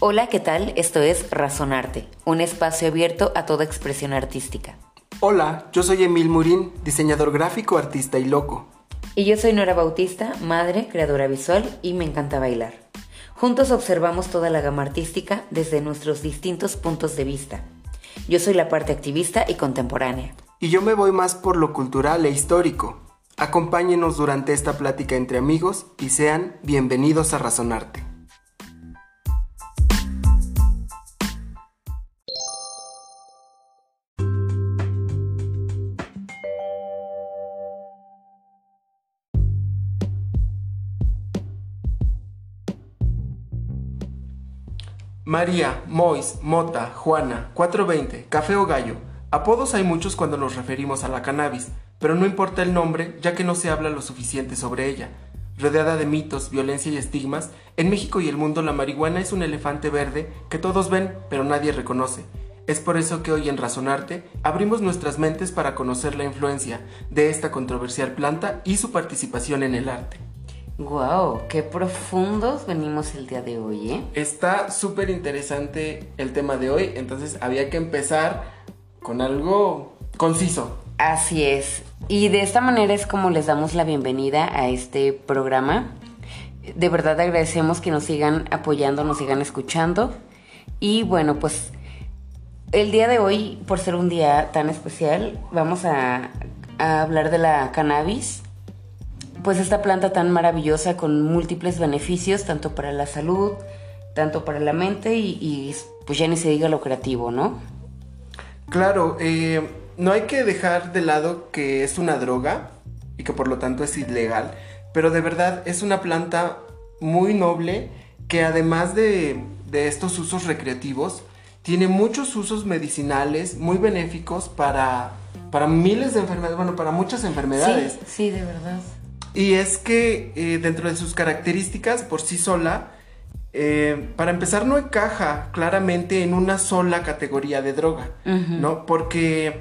Hola, ¿qué tal? Esto es Razonarte, un espacio abierto a toda expresión artística. Hola, yo soy Emil Murín, diseñador gráfico, artista y loco. Y yo soy Nora Bautista, madre, creadora visual y me encanta bailar. Juntos observamos toda la gama artística desde nuestros distintos puntos de vista. Yo soy la parte activista y contemporánea. Y yo me voy más por lo cultural e histórico. Acompáñenos durante esta plática entre amigos y sean bienvenidos a Razonarte. María, Mois, Mota, Juana, 420, Café o Gallo. Apodos hay muchos cuando nos referimos a la cannabis, pero no importa el nombre, ya que no se habla lo suficiente sobre ella. Rodeada de mitos, violencia y estigmas, en México y el mundo la marihuana es un elefante verde que todos ven, pero nadie reconoce. Es por eso que hoy en Razonarte abrimos nuestras mentes para conocer la influencia de esta controversial planta y su participación en el arte. ¡Wow! ¡Qué profundos venimos el día de hoy, eh! Está súper interesante el tema de hoy, entonces había que empezar con algo conciso. Así es, y de esta manera es como les damos la bienvenida a este programa. De verdad agradecemos que nos sigan apoyando, nos sigan escuchando. Y bueno, pues el día de hoy, por ser un día tan especial, vamos a hablar de la cannabis. Pues esta planta tan maravillosa con múltiples beneficios, tanto para la salud, tanto para la mente y pues ya ni se diga lo creativo, ¿no? Claro, no hay que dejar de lado que es una droga y que por lo tanto es ilegal, pero de verdad es una planta muy noble que además de estos usos recreativos, tiene muchos usos medicinales muy benéficos para miles de enfermedades, bueno, para muchas enfermedades. Sí, sí, de verdad. Y es que dentro de sus características por sí sola, para empezar no encaja claramente en una sola categoría de droga, ¿no? Porque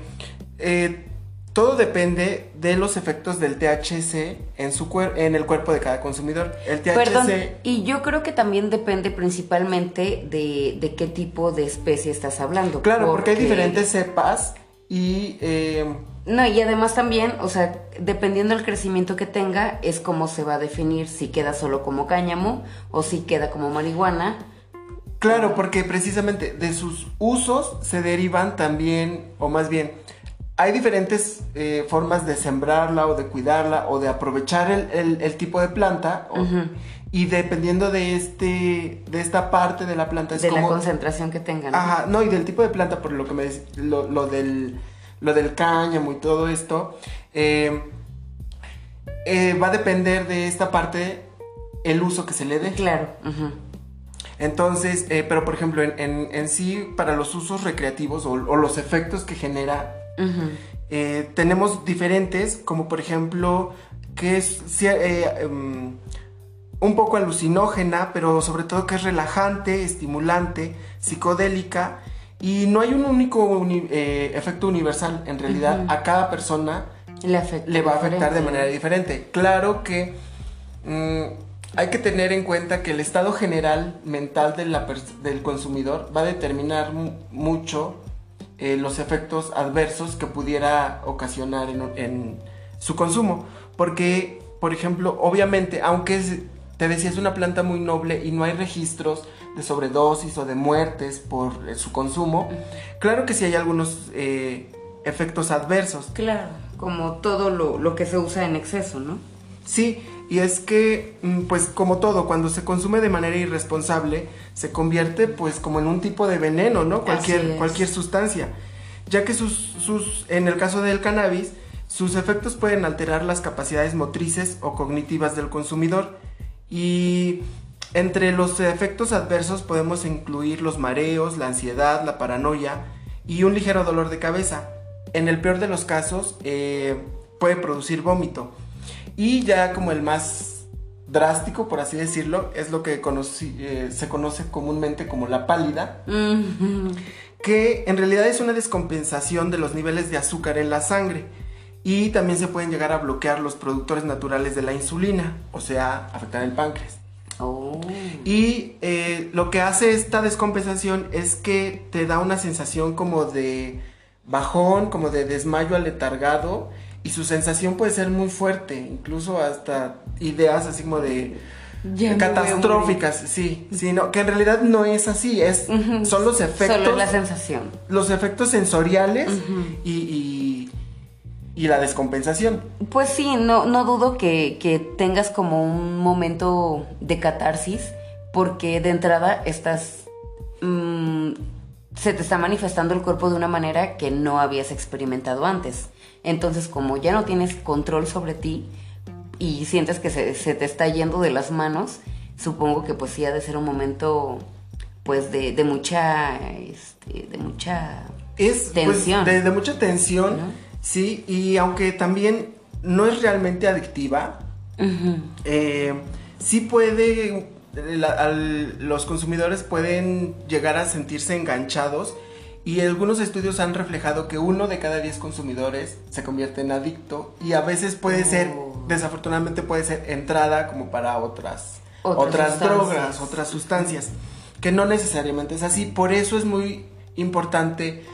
todo depende de los efectos del THC en el cuerpo de cada consumidor. El THC... Perdón, y yo creo que también depende principalmente de qué tipo de especie estás hablando. Claro, porque hay diferentes cepas y... No, y además también, o sea, dependiendo del crecimiento que tenga, es como se va a definir si queda solo como cáñamo o si queda como marihuana. Claro, porque precisamente de sus usos se derivan también, o más bien, hay diferentes formas de sembrarla o de cuidarla o de aprovechar el tipo de planta. Y dependiendo de esta parte de la planta. Es de como, la concentración que tengan. ¿No? Ajá, no, y del tipo de planta, por lo que me decís, lo del cáñamo y todo esto, va a depender de esta parte el uso que se le dé. Claro. Entonces, pero por ejemplo, en sí, para los usos recreativos o los efectos que genera, tenemos diferentes, como por ejemplo, que es un poco alucinógena, pero sobre todo que es relajante, estimulante, psicodélica. Y no hay un único efecto universal, en realidad a cada persona le va a afectar de manera diferente. Claro que hay que tener en cuenta que el estado general mental del consumidor va a determinar mucho los efectos adversos que pudiera ocasionar en su consumo. Porque, por ejemplo, obviamente, aunque te decía, es una planta muy noble y no hay registros de sobredosis o de muertes por su consumo. Claro que sí hay algunos efectos adversos. Claro, como todo lo que se usa en exceso, ¿no? Sí, y es que, pues como todo, cuando se consume de manera irresponsable, se convierte pues como en un tipo de veneno, ¿no? Cualquier sustancia. Ya que en el caso del cannabis, sus efectos pueden alterar las capacidades motrices o cognitivas del consumidor. Y entre los efectos adversos podemos incluir los mareos, la ansiedad, la paranoia y un ligero dolor de cabeza. En el peor de los casos puede producir vómito. Y ya como el más drástico, por así decirlo, es lo que se conoce comúnmente como la pálida, que en realidad es una descompensación de los niveles de azúcar en la sangre. Y también se pueden llegar a bloquear los productores naturales de la insulina, o sea, afectar el páncreas. Oh. Y lo que hace esta descompensación es que te da una sensación como de bajón, como de desmayo aletargado, y su sensación puede ser muy fuerte, incluso hasta ideas así como de catastróficas, sí, sino que en realidad no es así, es, son los efectos, solo la sensación, los efectos sensoriales y la descompensación. Pues sí, no dudo que tengas como un momento de catarsis, porque de entrada estás, se te está manifestando el cuerpo de una manera que no habías experimentado antes. Entonces, como ya no tienes control sobre ti y sientes que se te está yendo de las manos, supongo que pues sí ha de ser un momento pues de mucha tensión. Pues de mucha tensión, ¿no? Sí, y aunque también no es realmente adictiva, sí puede, los consumidores pueden llegar a sentirse enganchados, y algunos estudios han reflejado que 1 de cada 10 consumidores se convierte en adicto, y a veces puede ser, desafortunadamente puede ser entrada como para otras drogas, otras sustancias, que no necesariamente es así. Por eso es muy importante,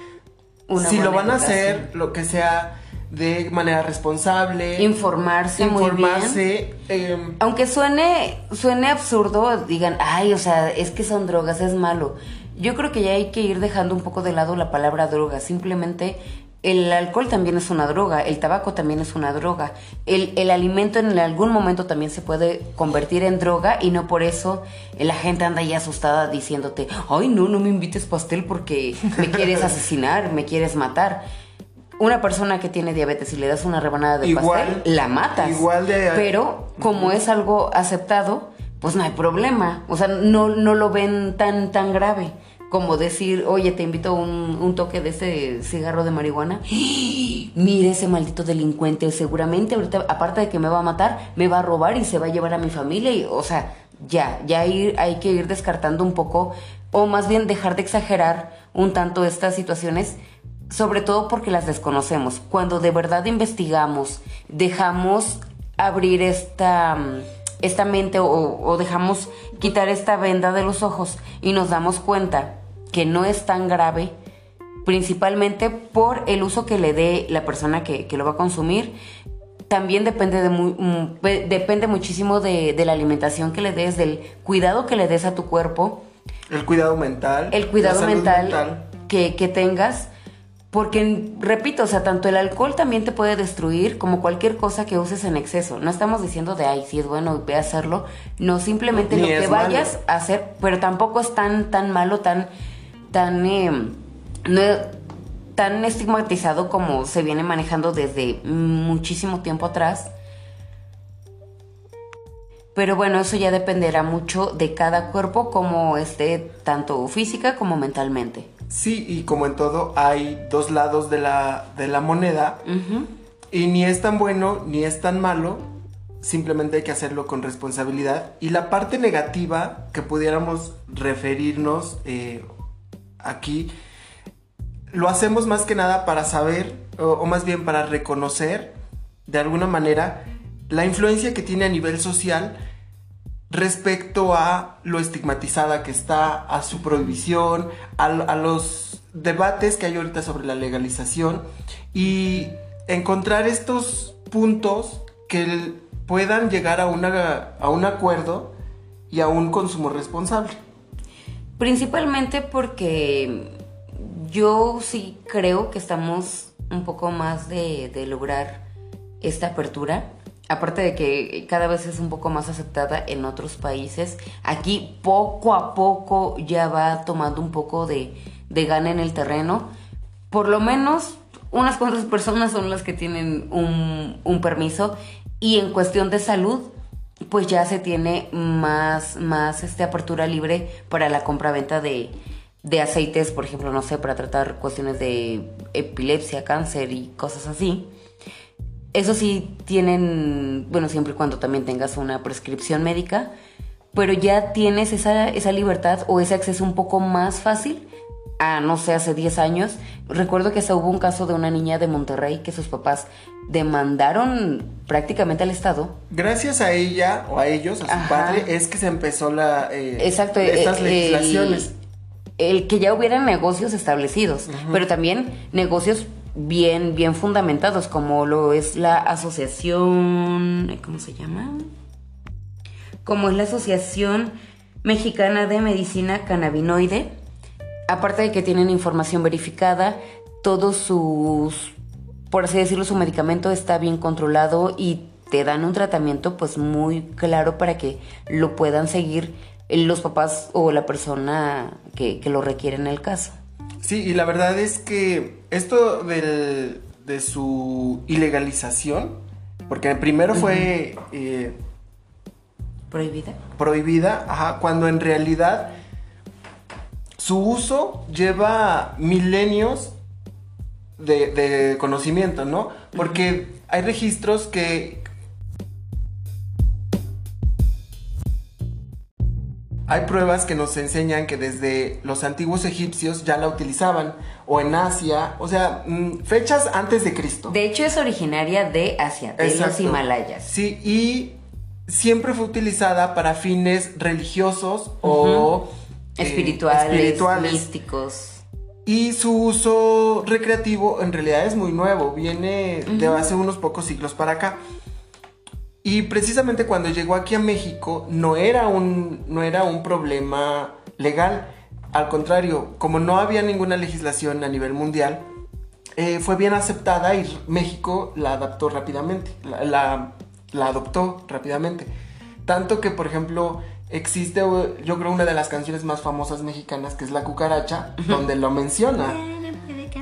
si lo van a hacer, lo que sea de manera responsable, informarse muy bien. Aunque suene absurdo, digan, ay, o sea, es que son drogas, es malo. Yo creo que ya hay que ir dejando un poco de lado la palabra droga. Simplemente el alcohol también es una droga, el tabaco también es una droga, el alimento en algún momento también se puede convertir en droga, y no por eso la gente anda ahí asustada diciéndote, ay, no me invites pastel porque me quieres asesinar, me quieres matar. Una persona que tiene diabetes y le das una rebanada de pastel, la matas. Pero como es algo aceptado, pues no hay problema. O sea, no lo ven tan grave como decir, oye, te invito a un toque de ese cigarro de marihuana. Mire ese maldito delincuente, seguramente ahorita, aparte de que me va a matar, me va a robar y se va a llevar a mi familia. Y, o sea, hay que ir descartando un poco, o más bien dejar de exagerar un tanto estas situaciones, sobre todo porque las desconocemos. Cuando de verdad investigamos, dejamos abrir esta mente o dejamos quitar esta venda de los ojos y nos damos cuenta que no es tan grave, principalmente por el uso que le dé la persona que lo va a consumir. También depende muchísimo de la alimentación que le des, del cuidado que le des a tu cuerpo. El cuidado mental. El cuidado mental que tengas. Porque, repito, o sea, tanto el alcohol también te puede destruir como cualquier cosa que uses en exceso. No estamos diciendo de, ay, sí es bueno, ve a hacerlo. No, simplemente lo que vayas a hacer, pero tampoco es tan malo, tan estigmatizado como se viene manejando desde muchísimo tiempo atrás. Pero bueno, eso ya dependerá mucho de cada cuerpo, como esté tanto física como mentalmente. Sí, y como en todo, hay dos lados de la moneda, y ni es tan bueno ni es tan malo, simplemente hay que hacerlo con responsabilidad. Y la parte negativa que pudiéramos referirnos aquí, lo hacemos más que nada para saber, o más bien para reconocer, de alguna manera, la influencia que tiene a nivel social respecto a lo estigmatizada que está, a su prohibición, a los debates que hay ahorita sobre la legalización, y encontrar estos puntos que puedan llegar a un acuerdo y a un consumo responsable. Principalmente porque yo sí creo que estamos un poco más de lograr esta apertura. Aparte de que cada vez es un poco más aceptada en otros países, aquí poco a poco ya va tomando un poco de gana en el terreno. Por lo menos unas cuantas personas son las que tienen un permiso, y en cuestión de salud, pues ya se tiene más apertura libre para la compra-venta de aceites, por ejemplo, no sé, para tratar cuestiones de epilepsia, cáncer y cosas así. Eso sí tienen, bueno, siempre y cuando también tengas una prescripción médica, pero ya tienes esa libertad o ese acceso un poco más fácil a, no sé, hace 10 años. Recuerdo que hasta hubo un caso de una niña de Monterrey que sus papás demandaron prácticamente al Estado. Gracias a ella o a ellos, a su padre, es que se empezó la exacto, estas legislaciones. El que ya hubieran negocios establecidos, pero también negocios bien fundamentados, como lo es la asociación, ¿cómo se llama? Como es la Asociación Mexicana de Medicina Cannabinoide. Aparte de que tienen información verificada, todos sus, por así decirlo, su medicamento está bien controlado y te dan un tratamiento pues muy claro para que lo puedan seguir los papás o la persona que lo requiere en el caso. Sí, y la verdad es que esto de su ilegalización, porque primero fue prohibida, cuando en realidad su uso lleva milenios de conocimiento, ¿no? Porque hay registros que... Hay pruebas que nos enseñan que desde los antiguos egipcios ya la utilizaban, o en Asia, o sea, fechas antes de Cristo. De hecho es originaria de Asia, de los Himalayas. Sí, y siempre fue utilizada para fines religiosos o espirituales, místicos. Y su uso recreativo en realidad es muy nuevo, viene de hace unos pocos siglos para acá. Y precisamente cuando llegó aquí a México no era un problema legal. Al contrario, como no había ninguna legislación a nivel mundial, fue bien aceptada y México la adaptó rápidamente, la adoptó rápidamente. Tanto que, por ejemplo, existe, yo creo, una de las canciones más famosas mexicanas, que es La Cucaracha, donde lo menciona.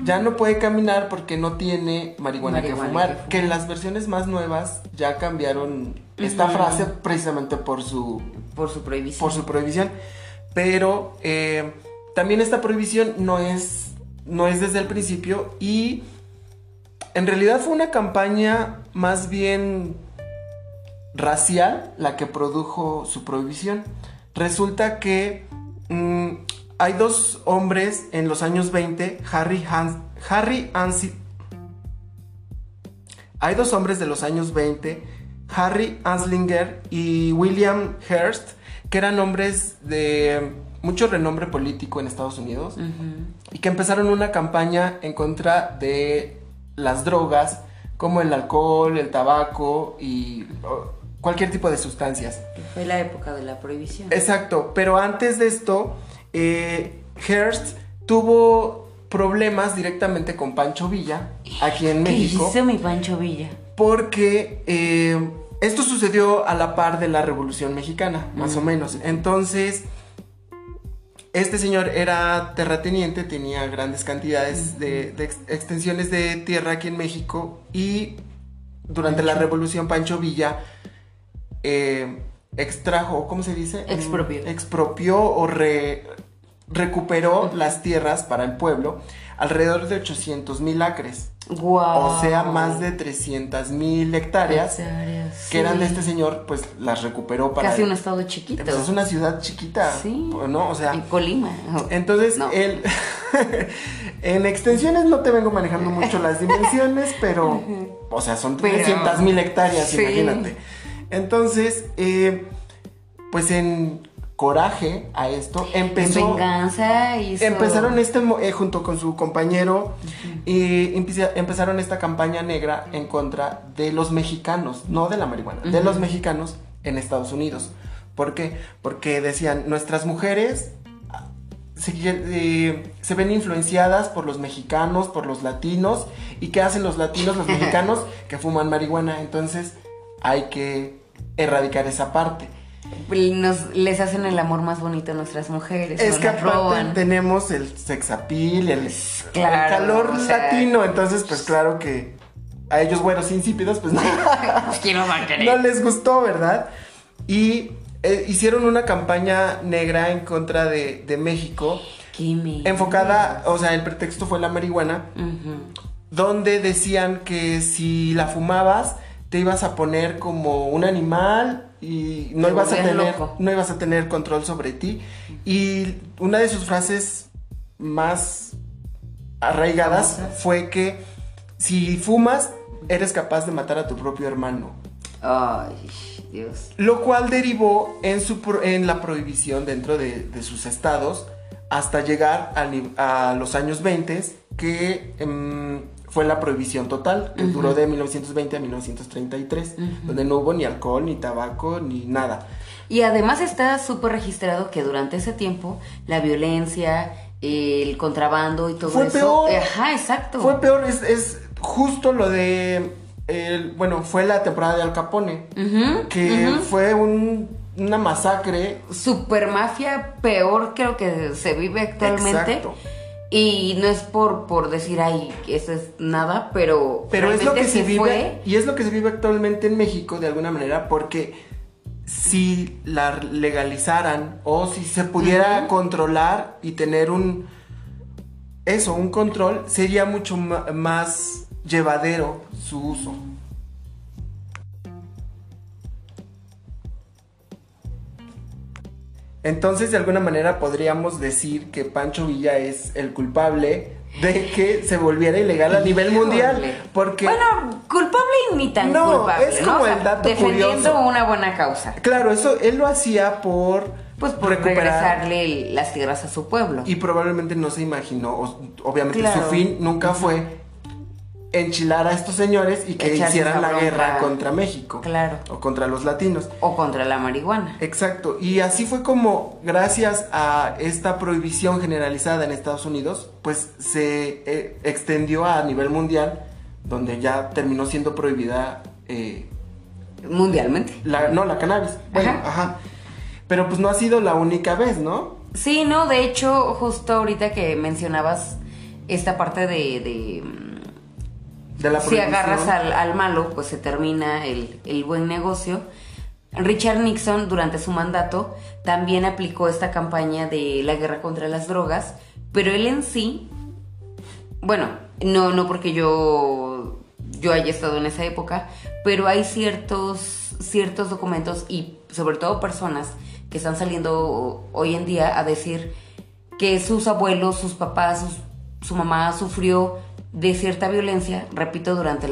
Ya no puede caminar porque no tiene marihuana que fumar. Que en las versiones más nuevas ya cambiaron esta frase precisamente por su prohibición. Pero también esta prohibición no es desde el principio, y en realidad fue una campaña más bien racial la que produjo su prohibición. Resulta que... hay dos hombres en los años 20, Harry Anslinger y William Hearst, que eran hombres de mucho renombre político en Estados Unidos, y que empezaron una campaña en contra de las drogas, como el alcohol, el tabaco y... cualquier tipo de sustancias. Fue la época de la prohibición. Exacto, pero antes de esto, Hearst tuvo problemas directamente con Pancho Villa, aquí en México. ¿Qué hizo mi Pancho Villa? Porque esto sucedió a la par de la Revolución Mexicana, más o menos. Entonces, este señor era terrateniente, tenía grandes cantidades de extensiones de tierra aquí en México, y durante la Revolución Pancho Villa... extrajo, ¿cómo se dice? Expropió o recuperó las tierras para el pueblo, alrededor de 800,000 acres. Wow. O sea, más de 300,000 hectáreas, que eran de este señor, pues las recuperó para... Casi un estado chiquito. Pues es una ciudad chiquita, ¿no? O sea... En Colima. Entonces, él... en extensiones no te vengo manejando mucho las dimensiones, pero... O sea, son 300,000 hectáreas, imagínate. Entonces, pues en coraje a esto, en venganza hizo... Empezaron junto con su compañero, empezaron esta campaña negra en contra de los mexicanos, no de la marihuana, de los mexicanos en Estados Unidos. ¿Por qué? Porque decían, nuestras mujeres se ven influenciadas por los mexicanos, por los latinos, y ¿qué hacen los latinos, los mexicanos? Que fuman marihuana. Entonces, hay que erradicar esa parte. Les hacen el amor más bonito a nuestras mujeres. Es que aparte tenemos el sex appeal, el calor latino. Entonces, pues claro que a ellos, güeros insípidos, pues no. ¿Quién los va a querer? No les gustó, ¿verdad? Y hicieron una campaña negra en contra de México. Enfocada, o sea, el pretexto fue la marihuana. Donde decían que si la fumabas, te ibas a poner como un animal y no ibas a tener control sobre ti. Y una de sus frases más arraigadas fue que si fumas eres capaz de matar a tu propio hermano. Ay, Dios. Lo cual derivó en la prohibición dentro de sus estados hasta llegar a los años 20, que fue la prohibición total, que duró de 1920 a 1933, donde no hubo ni alcohol, ni tabaco, ni nada. Y además está súper registrado que durante ese tiempo la violencia, el contrabando y todo eso... Fue peor. Ajá, exacto. Fue peor, es justo lo de... bueno, fue la temporada de Al Capone, que fue una masacre. Super mafia, peor creo que se vive actualmente. Exacto. Y no es por decir, ay, eso es nada, pero es lo que se vive, y es lo que se vive actualmente en México de alguna manera, porque si la legalizaran o si se pudiera controlar y tener un control, sería mucho más llevadero su uso. Entonces, de alguna manera podríamos decir que Pancho Villa es el culpable de que se volviera ilegal a nivel mundial, porque... Bueno, culpable ni tan culpable. No, es como el dato curioso. Defendiendo una buena causa. Claro, eso él lo hacía por regresarle las tierras a su pueblo. Y probablemente no se imaginó, obviamente su fin nunca fue enchilar a estos señores y que hicieran la guerra contra México. Claro. O contra los latinos. O contra la marihuana. Exacto. Y así fue como, gracias a esta prohibición generalizada en Estados Unidos, pues se extendió a nivel mundial, donde ya terminó siendo prohibida... mundialmente. La cannabis. Bueno, ajá. Pero pues no ha sido la única vez, ¿no? Sí, no, de hecho, justo ahorita que mencionabas esta parte si agarras al malo, pues se termina el buen negocio. Richard Nixon, durante su mandato, también aplicó esta campaña de la guerra contra las drogas, pero él en sí, bueno, no porque yo haya estado en esa época, pero hay ciertos documentos y sobre todo personas que están saliendo hoy en día a decir que sus abuelos, sus papás, su mamá sufrió de cierta violencia, repito, durante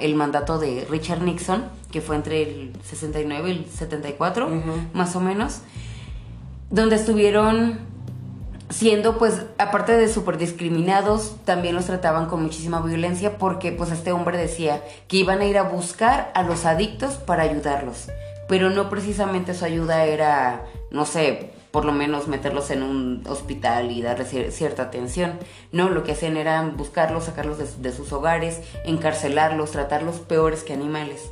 el mandato de Richard Nixon, que fue entre el 69 y el 74, más o menos, donde estuvieron siendo, pues, aparte de súper discriminados, también los trataban con muchísima violencia, porque, pues, este hombre decía que iban a ir a buscar a los adictos para ayudarlos, pero no precisamente su ayuda era, no sé, por lo menos meterlos en un hospital y darles cierta atención. No, lo que hacían era buscarlos, sacarlos de sus hogares, encarcelarlos, tratarlos peores que animales.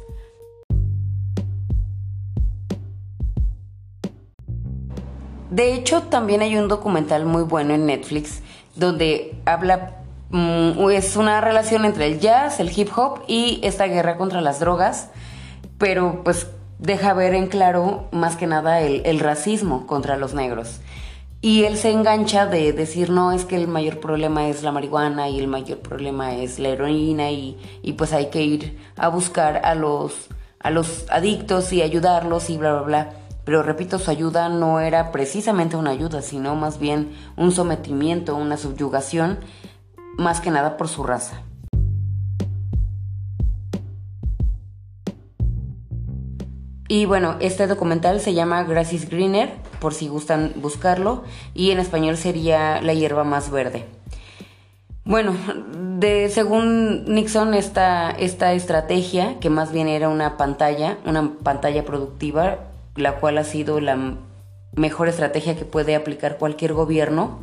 De hecho, también hay un documental muy bueno en Netflix donde habla, es una relación entre el jazz, el hip hop y esta guerra contra las drogas, pero pues deja ver en claro, más que nada, el racismo contra los negros. Y él se engancha de decir, no, es que el mayor problema es la marihuana y el mayor problema es la heroína y pues hay que ir a buscar a los adictos y ayudarlos y bla, bla, bla. Pero repito, su ayuda no era precisamente una ayuda, sino más bien un sometimiento, una subyugación, más que nada por su raza. Y bueno, este documental se llama Grass is Greener, por si gustan buscarlo, y en español sería La hierba más verde. Bueno, según Nixon, esta estrategia, que más bien era una pantalla productiva, la cual ha sido la mejor estrategia que puede aplicar cualquier gobierno.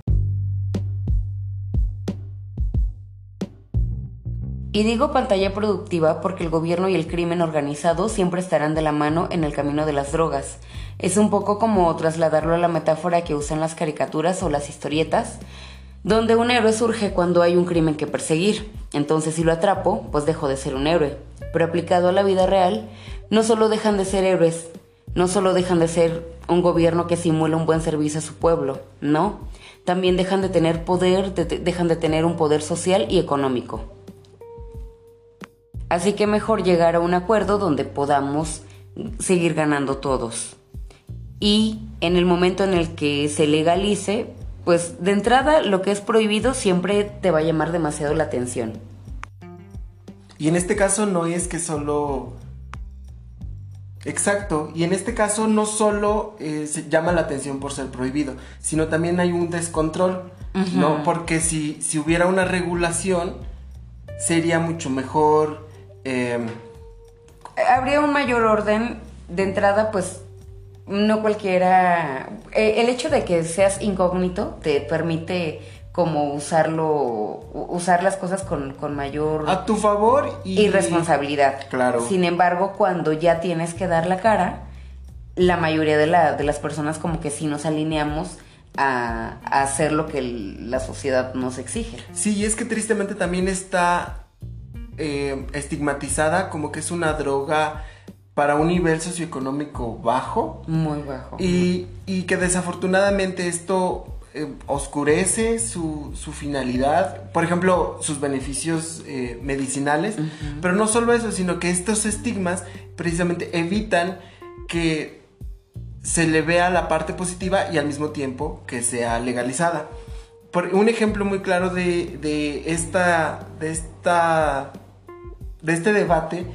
Y digo pantalla productiva porque el gobierno y el crimen organizado siempre estarán de la mano en el camino de las drogas. Es un poco como trasladarlo a la metáfora que usan las caricaturas o las historietas, donde un héroe surge cuando hay un crimen que perseguir. Entonces, si lo atrapo, pues dejo de ser un héroe. Pero aplicado a la vida real, no solo dejan de ser héroes, no solo dejan de ser un gobierno que simula un buen servicio a su pueblo, no. También dejan de tener poder, dejan de tener un poder social y económico. Así que mejor llegar a un acuerdo donde podamos seguir ganando todos. Y en el momento en el que se legalice, pues de entrada lo que es prohibido siempre te va a llamar demasiado la atención. Y en este caso no es que solo... Exacto, y en este caso no solo se llama la atención por ser prohibido, sino también hay un descontrol, uh-huh. ¿no? Porque si hubiera una regulación sería mucho mejor... Habría un mayor orden. De entrada, pues, no cualquiera... el hecho de que seas incógnito te permite como usar las cosas con mayor... A tu favor y responsabilidad. Claro. Sin embargo, cuando ya tienes que dar la cara, la mayoría de las personas como que sí nos alineamos a hacer lo que la sociedad nos exige. Sí, y es que tristemente también está estigmatizada como que es una droga... para un nivel socioeconómico bajo. Muy bajo. Y que desafortunadamente esto oscurece su finalidad. Por ejemplo, sus beneficios medicinales. Uh-huh. Pero no solo eso, sino que estos estigmas precisamente evitan que se le vea la parte positiva y al mismo tiempo que sea legalizada. Un ejemplo muy claro de este debate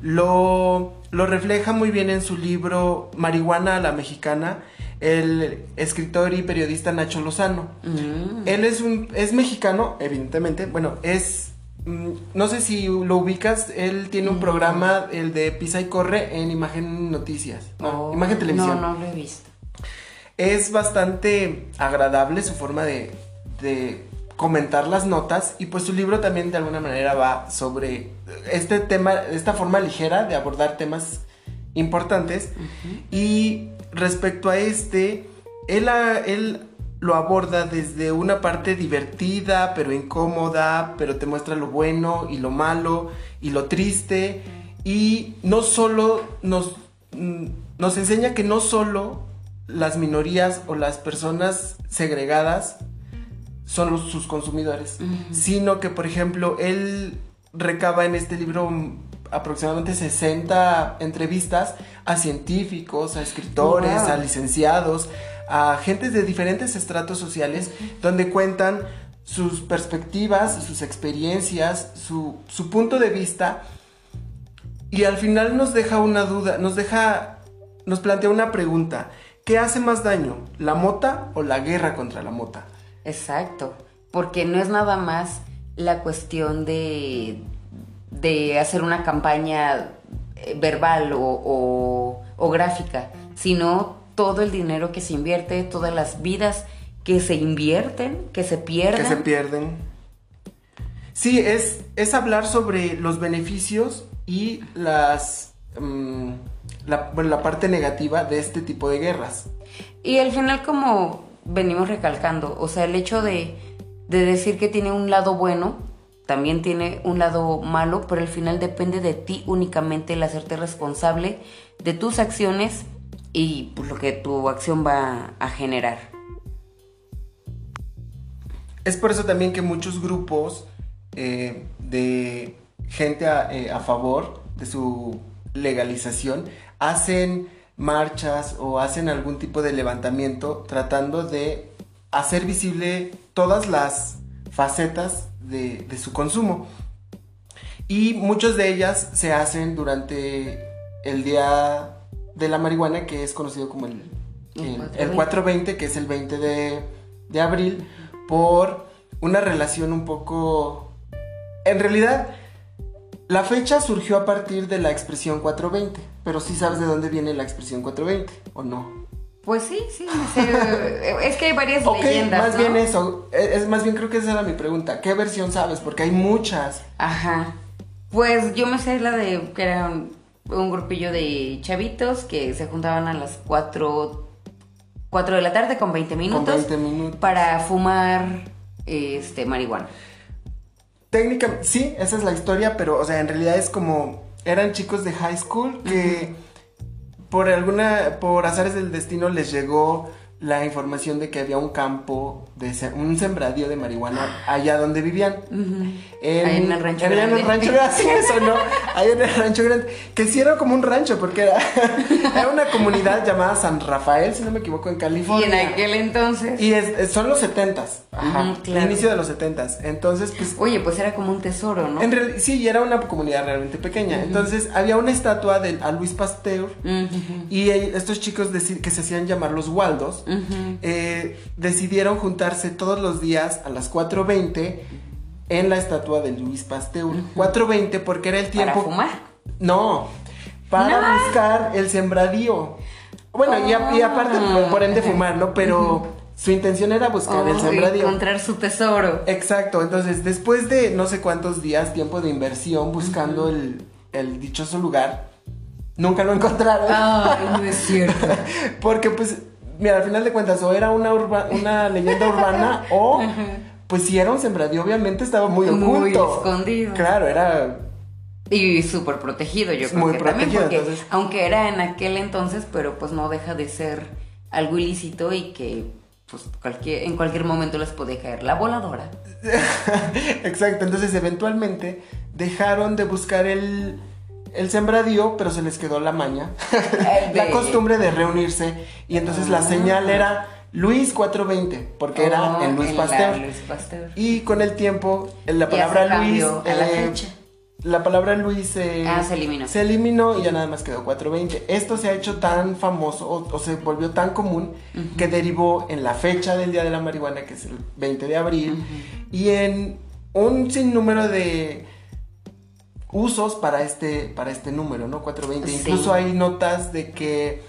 lo refleja muy bien en su libro Marihuana a la Mexicana, el escritor y periodista Nacho Lozano. Mm. Él es mexicano, evidentemente. Bueno, no sé si lo ubicas, él tiene un programa, el de Pisa y Corre, en Imagen Noticias. No, Imagen Televisión. No lo he visto. Es bastante agradable su forma de comentar las notas, y pues su libro también de alguna manera va sobre este tema, esta forma ligera de abordar temas importantes. Uh-huh. Y respecto a él lo aborda desde una parte divertida pero incómoda, pero te muestra lo bueno y lo malo y lo triste, y no solo nos enseña que no solo las minorías o las personas segregadas son sus consumidores, uh-huh. sino que, por ejemplo, él recaba en este libro aproximadamente 60 entrevistas a científicos, a escritores, wow. a licenciados, a gentes de diferentes estratos sociales, uh-huh. donde cuentan sus perspectivas, sus experiencias, su punto de vista, y al final nos deja una duda, nos plantea una pregunta: ¿qué hace más daño, la mota o la guerra contra la mota? Exacto, porque no es nada más la cuestión de hacer una campaña verbal o gráfica, sino todo el dinero que se invierte, todas las vidas que se invierten, que se pierden. Sí, es hablar sobre los beneficios y la parte negativa de este tipo de guerras. Y al final, como venimos recalcando, o sea, el hecho de decir que tiene un lado bueno, también tiene un lado malo, pero al final depende de ti únicamente el hacerte responsable de tus acciones y pues, lo que tu acción va a generar. Es por eso también que muchos grupos de gente a favor de su legalización hacen marchas o hacen algún tipo de levantamiento tratando de hacer visible todas las facetas de su consumo, y muchas de ellas se hacen durante el día de la marihuana, que es conocido como el 420, que es el 20 de abril, por una relación un poco... En realidad, la fecha surgió a partir de la expresión 420, pero sí sabes de dónde viene la expresión 420, ¿o no? Pues sí, es que hay varias leyendas, más ¿no? bien eso, más bien creo que esa era mi pregunta, ¿qué versión sabes? Porque hay muchas. Ajá, pues yo me sé la de que era un grupillo de chavitos que se juntaban a las 4 de la tarde con 20 minutos, para fumar marihuana. Técnicamente, sí, esa es la historia, pero, o sea, en realidad es como... Eran chicos de high school que por azares del destino les llegó la información de que había un campo, un sembradío de marihuana allá donde vivían. Uh-huh. En el rancho grande. En el rancho grande, sí, eso no. Ahí en el rancho grande, que sí era como un rancho, porque era una comunidad llamada San Rafael, si no me equivoco, en California. Y en aquel entonces. Y son los 70s, ajá, claro. El inicio de los 70s. Entonces, pues. Oye, pues era como un tesoro, ¿no? Sí, era una comunidad realmente pequeña. Uh-huh. Entonces, había una estatua a Luis Pasteur, uh-huh, y estos chicos que se hacían llamar los Waldos, uh-huh, decidieron juntarse todos los días a las 4:20 en la estatua de Luis Pasteur. Uh-huh. 4:20 porque era el tiempo. ¿Para fumar? No, para buscar el sembradío. Bueno, y aparte por ende fumar, ¿no? Pero uh-huh, su intención era buscar el sembradío. Encontrar su tesoro. Exacto, entonces después de no sé cuántos días, tiempo de inversión buscando uh-huh el dichoso lugar, nunca lo encontraron. Ah, no es cierto. Porque pues, mira, al final de cuentas, o era una leyenda urbana o, pues si era un sembradío, obviamente estaba muy oculto. Muy escondido. Claro, era... Y súper protegido, yo creo que también, porque entonces... aunque era en aquel entonces, pero pues no deja de ser algo ilícito y que... pues en cualquier momento les podía caer la voladora. Exacto, entonces eventualmente dejaron de buscar el sembradío, pero se les quedó la maña, la costumbre de reunirse, y entonces la señal era Luis 420, porque era en Luis Pasteur. Luis Pasteur. Y con el tiempo, la palabra Luis... a la fecha. La palabra Luis se eliminó. Se eliminó y ya nada más quedó 420. Esto se ha hecho tan famoso o se volvió tan común, uh-huh, que derivó en la fecha del Día de la Marihuana, que es el 20 de abril, uh-huh, y en un sinnúmero de usos para este número, ¿no? 420. Sí. Incluso hay notas de que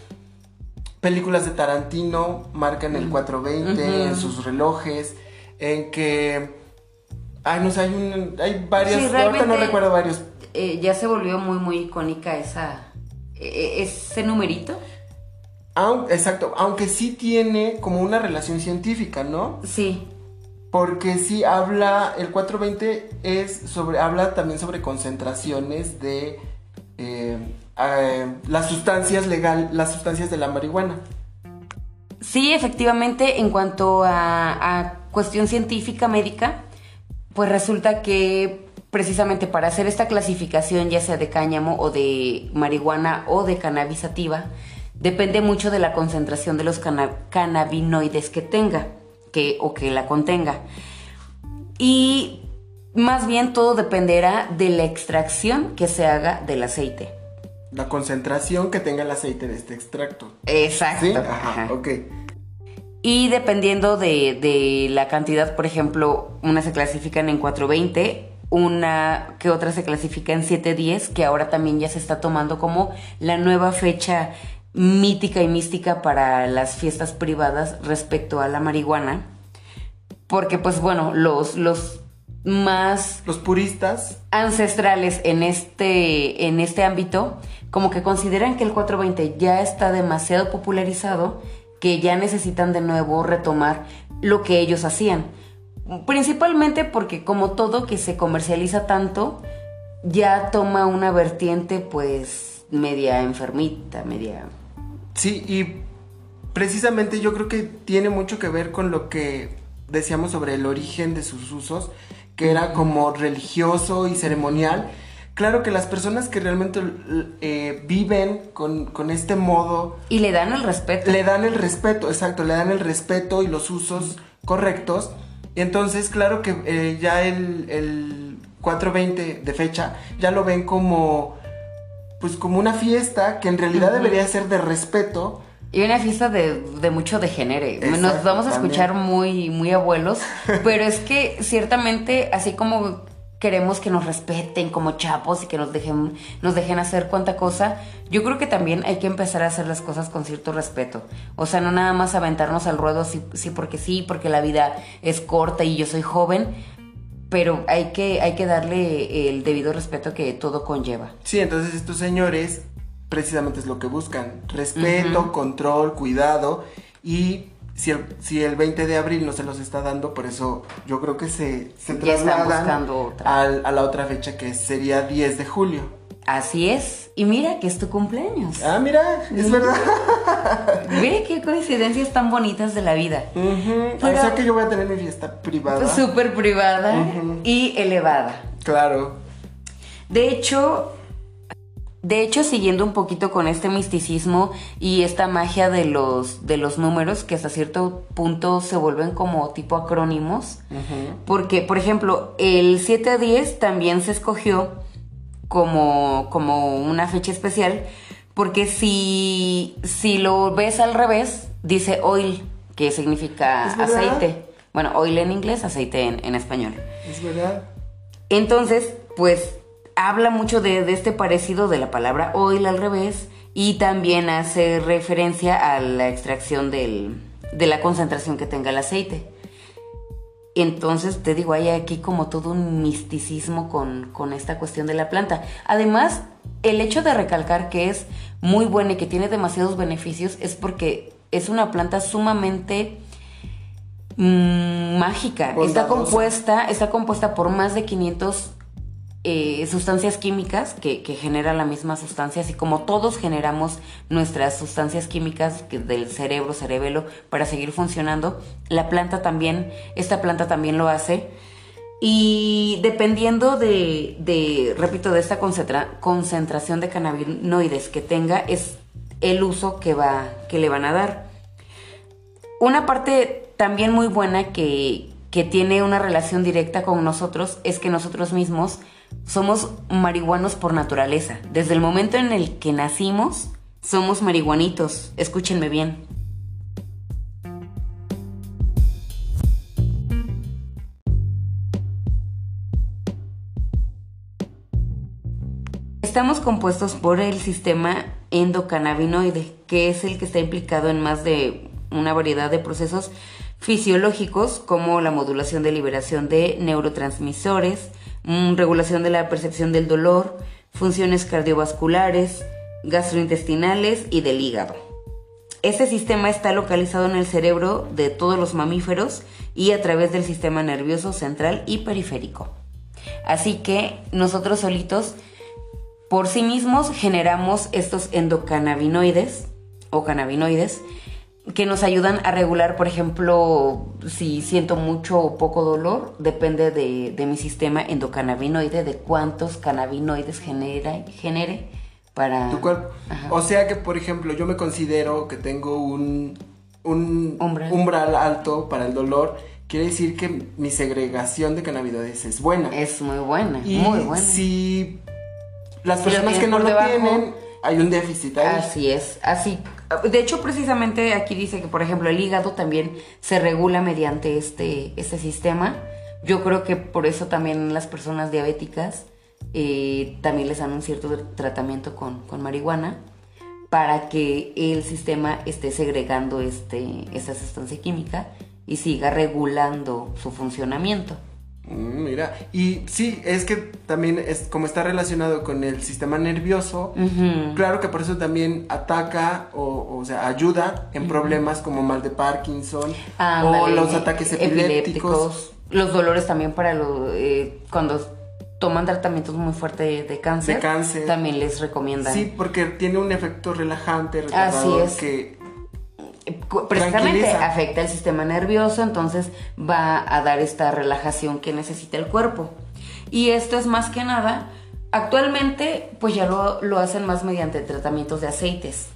películas de Tarantino marcan el 420 en sus relojes, en que... Ay, no sé, hay varias, sí, ahorita no recuerdo varios. Ya se volvió muy, muy icónica ese numerito. Exacto, aunque sí tiene como una relación científica, ¿no? Sí. Porque sí habla, el 420 habla también sobre concentraciones de las sustancias de la marihuana. Sí, efectivamente, en cuanto a cuestión científica médica, pues resulta que precisamente para hacer esta clasificación, ya sea de cáñamo o de marihuana o de cannabis sativa, depende mucho de la concentración de los cannabinoides que tenga, que la contenga. Y más bien todo dependerá de la extracción que se haga del aceite. La concentración que tenga el aceite de este extracto. Exacto. ¿Sí? Ajá. Ok. Y dependiendo de la cantidad, por ejemplo, unas se clasifican en 420, una que otra se clasifica en 710, que ahora también ya se está tomando como la nueva fecha mítica y mística para las fiestas privadas respecto a la marihuana. Porque, pues bueno, los más... Los puristas. Ancestrales en este ámbito, como que consideran que el 420 ya está demasiado popularizado, que ya necesitan de nuevo retomar lo que ellos hacían. Principalmente porque como todo que se comercializa tanto, ya toma una vertiente pues media enfermita, media... Sí, y precisamente yo creo que tiene mucho que ver con lo que decíamos sobre el origen de sus usos, que era como religioso y ceremonial. Claro que las personas que realmente viven con este modo... Y le dan el respeto. Le dan el respeto, exacto, le dan el respeto y los usos correctos. Entonces, claro que ya el 420 de fecha ya lo ven como, pues, como una fiesta que en realidad debería ser de respeto. Y una fiesta de mucho degenere. Exacto, nos vamos a escuchar también muy, muy abuelos, pero es que ciertamente así como... queremos que nos respeten como chapos y que nos dejen hacer cuanta cosa. Yo creo que también hay que empezar a hacer las cosas con cierto respeto. O sea, no nada más aventarnos al ruedo sí, porque la vida es corta y yo soy joven. Pero hay que darle el debido respeto que todo conlleva. Sí, entonces estos señores precisamente es lo que buscan. Respeto, control, cuidado. Y si el 20 de abril no se los está dando, por eso yo creo que se trasladan a la otra fecha que sería 10 de julio. Así es. Y mira que es tu cumpleaños. Ah, mira, es verdad. Ve qué coincidencias tan bonitas de la vida. Pero, o sea que yo voy a tener mi fiesta privada. Súper privada y elevada. Claro. De hecho, siguiendo un poquito con este misticismo y esta magia de los números que hasta cierto punto se vuelven como tipo acrónimos. Porque, por ejemplo, el 7-10 también se escogió como una fecha especial, porque si lo ves al revés, dice oil, que significa aceite. Bueno, oil en inglés, aceite en español. Es verdad. Entonces, pues, habla mucho de este parecido de la palabra oil al revés, y también hace referencia a la extracción de la concentración que tenga el aceite. Entonces, te digo, hay aquí como todo un misticismo con esta cuestión de la planta. Además, el hecho de recalcar que es muy buena y que tiene demasiados beneficios es porque es una planta sumamente mágica. Está compuesta por más de 500 sustancias químicas que genera la misma sustancia, así como todos generamos nuestras sustancias químicas del cerebelo para seguir funcionando. Esta planta también lo hace, y dependiendo de esta concentración de cannabinoides que tenga, es el uso que le van a dar. Una parte también muy buena que tiene una relación directa con nosotros es que nosotros mismos somos marihuanos por naturaleza. Desde el momento en el que nacimos, somos marihuanitos. Escúchenme bien. Estamos compuestos por el sistema endocannabinoide, que es el que está implicado en más de una variedad de procesos fisiológicos, como la modulación de liberación de neurotransmisores, regulación de la percepción del dolor, funciones cardiovasculares, gastrointestinales y del hígado. Este sistema está localizado en el cerebro de todos los mamíferos y a través del sistema nervioso central y periférico. Así que nosotros solitos, por sí mismos, generamos estos endocannabinoides o cannabinoides que nos ayudan a regular, por ejemplo, si siento mucho o poco dolor, depende de mi sistema endocannabinoide, de cuántos cannabinoides genere para tu cuerpo. Ajá. O sea que, por ejemplo, yo me considero que tengo un umbral alto para el dolor. Quiere decir que mi segregación de cannabinoides es buena. Es muy buena, y muy buena. Si las personas que no lo tienen, hay un déficit ahí. Así es, así. De hecho, precisamente aquí dice que, por ejemplo, el hígado también se regula mediante este sistema. Yo creo que por eso también las personas diabéticas también les dan un cierto tratamiento con marihuana, para que el sistema esté segregando esta sustancia química y siga regulando su funcionamiento. Mira, y sí, es que también es como está relacionado con el sistema nervioso. Claro que por eso también ataca o sea, ayuda en problemas como mal de Parkinson, los ataques epilépticos, los dolores también para cuando toman tratamientos muy fuertes de cáncer, también les recomiendan. Sí, porque tiene un efecto relajante, retardador. Así es. Que precisamente afecta el sistema nervioso, entonces va a dar esta relajación que necesita el cuerpo. Y esto es más que nada, actualmente pues ya lo hacen más mediante tratamientos de aceites.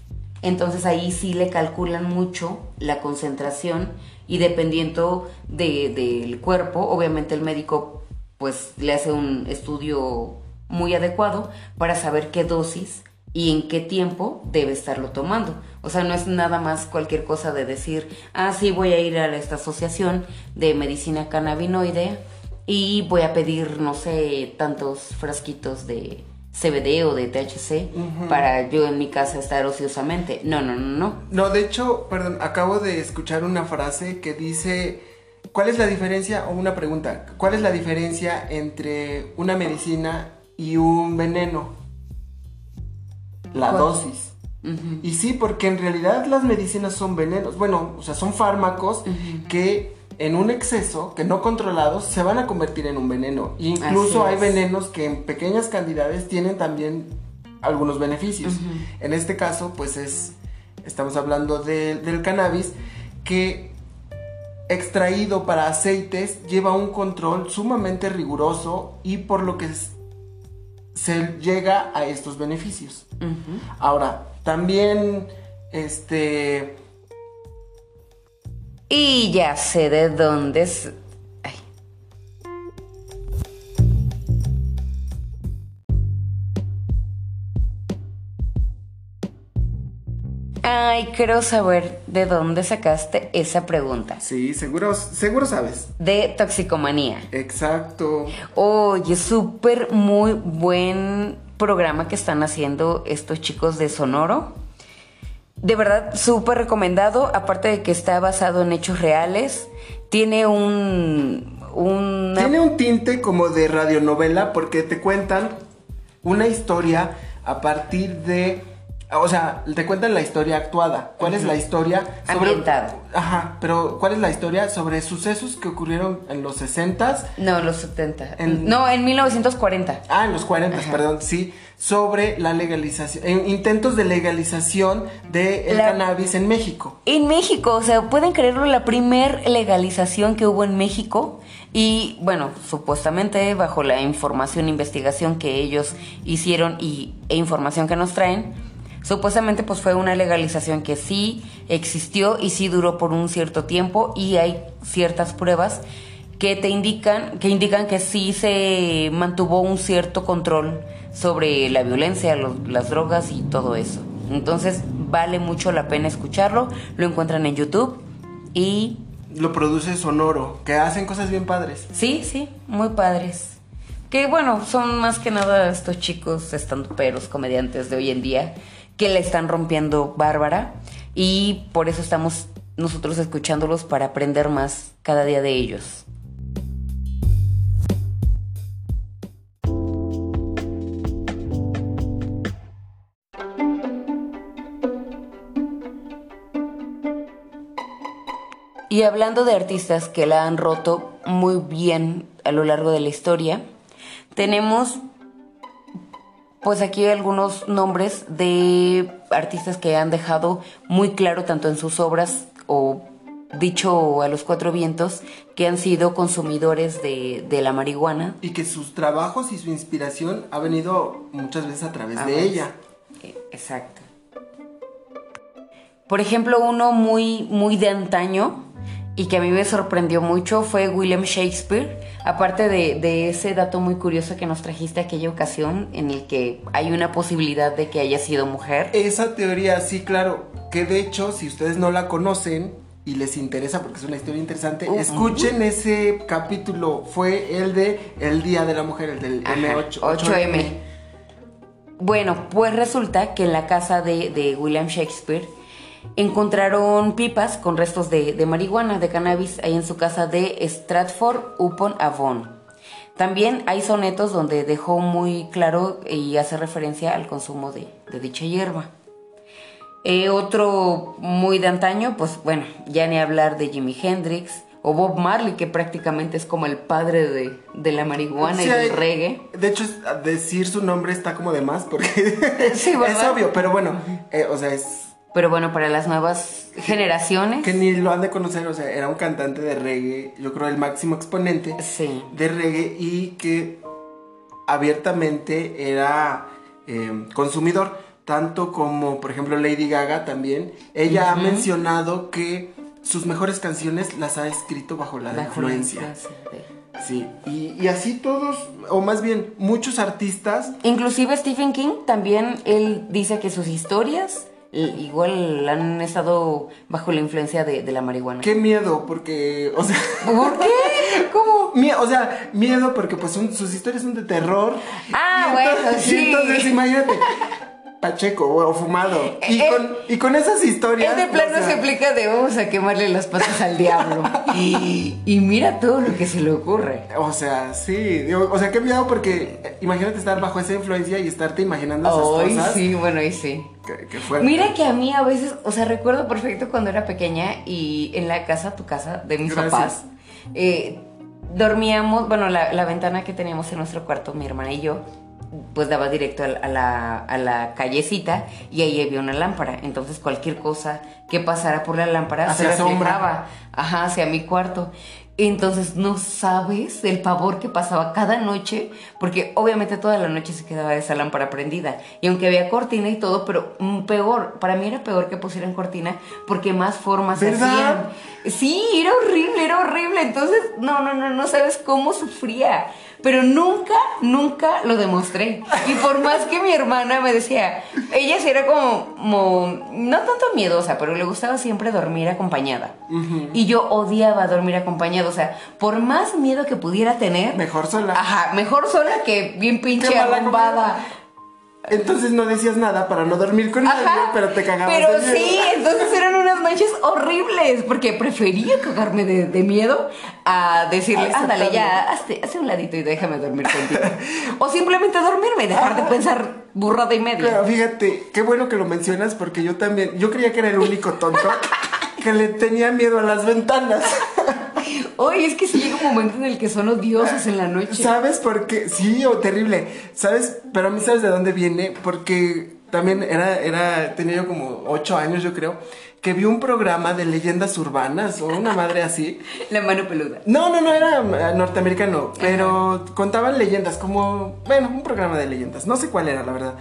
Entonces ahí sí le calculan mucho la concentración, y dependiendo del cuerpo, obviamente el médico pues le hace un estudio muy adecuado para saber qué dosis y en qué tiempo debe estarlo tomando. O sea, no es nada más cualquier cosa de decir, sí, voy a ir a esta asociación de medicina cannabinoide y voy a pedir, no sé, tantos frasquitos de CBD o de THC para yo en mi casa estar ociosamente. No, de hecho, perdón, acabo de escuchar una frase que dice, ¿cuál es la diferencia? O una pregunta, ¿cuál es la diferencia entre una medicina y un veneno? La dosis. Y sí, porque en realidad las medicinas son venenos. Bueno, o sea, son fármacos que en un exceso que no controlados se van a convertir en un veneno. E incluso hay venenos que en pequeñas cantidades tienen también algunos beneficios. Uh-huh. En este caso, pues estamos hablando del cannabis, que extraído para aceites lleva un control sumamente riguroso y por lo que se llega a estos beneficios. Uh-huh. Ahora, también Y ya sé de dónde es... Ay. Ay, quiero saber de dónde sacaste esa pregunta. Sí, seguro sabes. De Toxicomanía. Exacto. Oye, súper muy buen programa que están haciendo estos chicos de Sonoro. De verdad, súper recomendado, aparte de que está basado en hechos reales, tiene un tinte como de radionovela, porque te cuentan una historia a partir de... O sea, te cuentan la historia actuada. ¿Cuál es la historia? Ambientada. Ajá, pero ¿cuál es la historia sobre sucesos que ocurrieron en los 60s? No, los 70. No, en 1940. Ah, en los 40, perdón, sí. Sobre la legalización, intentos de legalización del cannabis en México. En México, o sea, pueden creerlo, la primer legalización que hubo en México. Y bueno, supuestamente bajo la información, investigación que ellos hicieron e información que nos traen, supuestamente pues fue una legalización que sí existió y sí duró por un cierto tiempo, y hay ciertas pruebas que te indican que sí se mantuvo un cierto control sobre la violencia, las drogas y todo eso. Entonces vale mucho la pena escucharlo, lo encuentran en YouTube y... Lo produce Sonoro, que hacen cosas bien padres. Sí, muy padres. Que bueno, son más que nada estos chicos estanduperos, comediantes de hoy en día, que le están rompiendo bárbara, y por eso estamos nosotros escuchándolos, para aprender más cada día de ellos. Y hablando de artistas que la han roto muy bien a lo largo de la historia, tenemos pues aquí algunos nombres de artistas que han dejado muy claro, tanto en sus obras o dicho a los cuatro vientos, que han sido consumidores de la marihuana. Y que sus trabajos y su inspiración ha venido muchas veces a través de ella. Exacto. Por ejemplo, uno muy, muy de antaño y que a mí me sorprendió mucho fue William Shakespeare. Aparte de ese dato muy curioso que nos trajiste aquella ocasión en el que hay una posibilidad de que haya sido mujer. Esa teoría, sí, claro, que de hecho, si ustedes no la conocen y les interesa porque es una historia interesante, escuchen ese capítulo, fue el de El Día de la Mujer, el del M8. 8M. Bueno, pues resulta que en la casa de William Shakespeare encontraron pipas con restos de marihuana, de cannabis, ahí en su casa de Stratford Upon Avon. También hay sonetos donde dejó muy claro y hace referencia al consumo de dicha hierba. Otro muy de antaño, pues bueno, ya ni hablar de Jimi Hendrix o Bob Marley, que prácticamente es como el padre de la marihuana, y del reggae. De hecho, decir su nombre está como de más porque sí, es obvio, pero bueno, o sea, es... Pero bueno, para las nuevas generaciones... Que ni lo han de conocer, o sea, era un cantante de reggae, yo creo el máximo exponente de reggae, y que abiertamente era consumidor, tanto como, por ejemplo, Lady Gaga también. Ella ha mencionado que sus mejores canciones las ha escrito bajo la influencia. Sí, y así todos, o más bien, muchos artistas... Inclusive Stephen King, también él dice que sus historias... Igual han estado bajo la influencia de la marihuana. Qué miedo, porque, o sea... ¿Por qué? ¿Cómo? O sea, miedo porque pues sus historias son de terror. Ah, bueno, entonces, sí. Entonces, imagínate, pacheco o fumado. Y con esas historias... Este plano se aplica de vamos a quemarle las patas al diablo. Y mira todo lo que se le ocurre. O sea, sí. Digo, o sea, qué miedo porque imagínate estar bajo esa influencia y estarte imaginando esas cosas. Sí, bueno, ahí sí. Qué fuerte. Mira que a mí a veces, o sea, recuerdo perfecto cuando era pequeña y en la casa, tu casa, de mis papás, dormíamos, bueno, la ventana que teníamos en nuestro cuarto, mi hermana y yo, pues daba directo a la callecita y ahí había una lámpara. Entonces cualquier cosa que pasara por la lámpara se reflejaba hacia mi cuarto. Entonces no sabes el pavor que pasaba cada noche, porque obviamente toda la noche se quedaba esa lámpara prendida. Y aunque había cortina y todo, pero peor, para mí era peor que pusieran cortina porque más formas se hacían. Sí, era horrible, era horrible. Entonces, no sabes cómo sufría. Pero nunca lo demostré. Y por más que mi hermana me decía, ella sí era como no tanto miedosa, pero le gustaba siempre dormir acompañada. Uh-huh. Y yo odiaba dormir acompañada. O sea, por más miedo que pudiera tener... Mejor sola. Ajá, mejor sola que bien pinche arrumbada. Entonces no decías nada para no dormir con nadie, pero te cagabas de miedo. Pero sí, entonces eran unas noches horribles, porque prefería cagarme de miedo a decirle, ándale, ya, hazte un ladito y déjame dormir contigo. O simplemente dormirme, dejar de pensar burrada y media. Pero fíjate, qué bueno que lo mencionas, porque yo también, yo creía que era el único tonto que le tenía miedo a las ventanas. Oye, es que sí llega un momento en el que son odiosos en la noche. ¿Sabes por qué? Sí, terrible. ¿Sabes? Pero a mí, ¿sabes de dónde viene? Porque también tenía yo como 8 años, yo creo, que vi un programa de leyendas urbanas o una madre así. La mano peluda. No, era norteamericano, pero contaban leyendas como, bueno, un programa de leyendas. No sé cuál era, la verdad.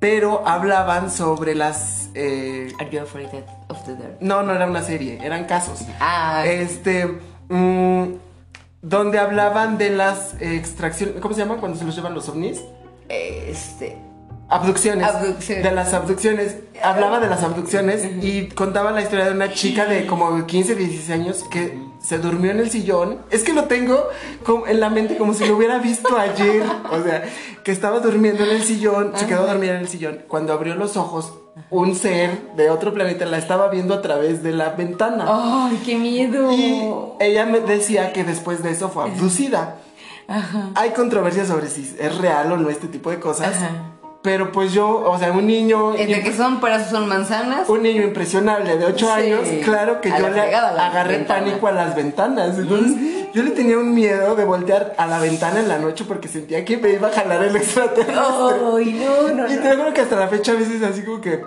Pero hablaban sobre las... Are you afraid of the dark? No era una serie, eran casos. Donde hablaban de las extracciones, ¿cómo se llama cuando se los llevan los ovnis? Abducciones. De las abducciones. Hablaba de las abducciones y contaba la historia de una chica de como 15, 16 años que se durmió en el sillón. Es que lo tengo como en la mente como si lo hubiera visto ayer. O sea, que estaba durmiendo en el sillón, se quedó dormida en el sillón. Cuando abrió los ojos, un ser de otro planeta la estaba viendo a través de la ventana. ¡Ay, qué miedo! Y ella me decía que después de eso fue abducida. Ajá. Hay controversia sobre si es real o no este tipo de cosas. Ajá. Pero pues yo, o sea, un niño... ¿Entre que son para son manzanas? Un niño impresionable de 8 años, claro que yo le agarré pánico a las ventanas. Entonces, yo le tenía un miedo de voltear a la ventana en la noche porque sentía que me iba a jalar el extraterrestre. Y te juro que hasta la fecha a veces así como que...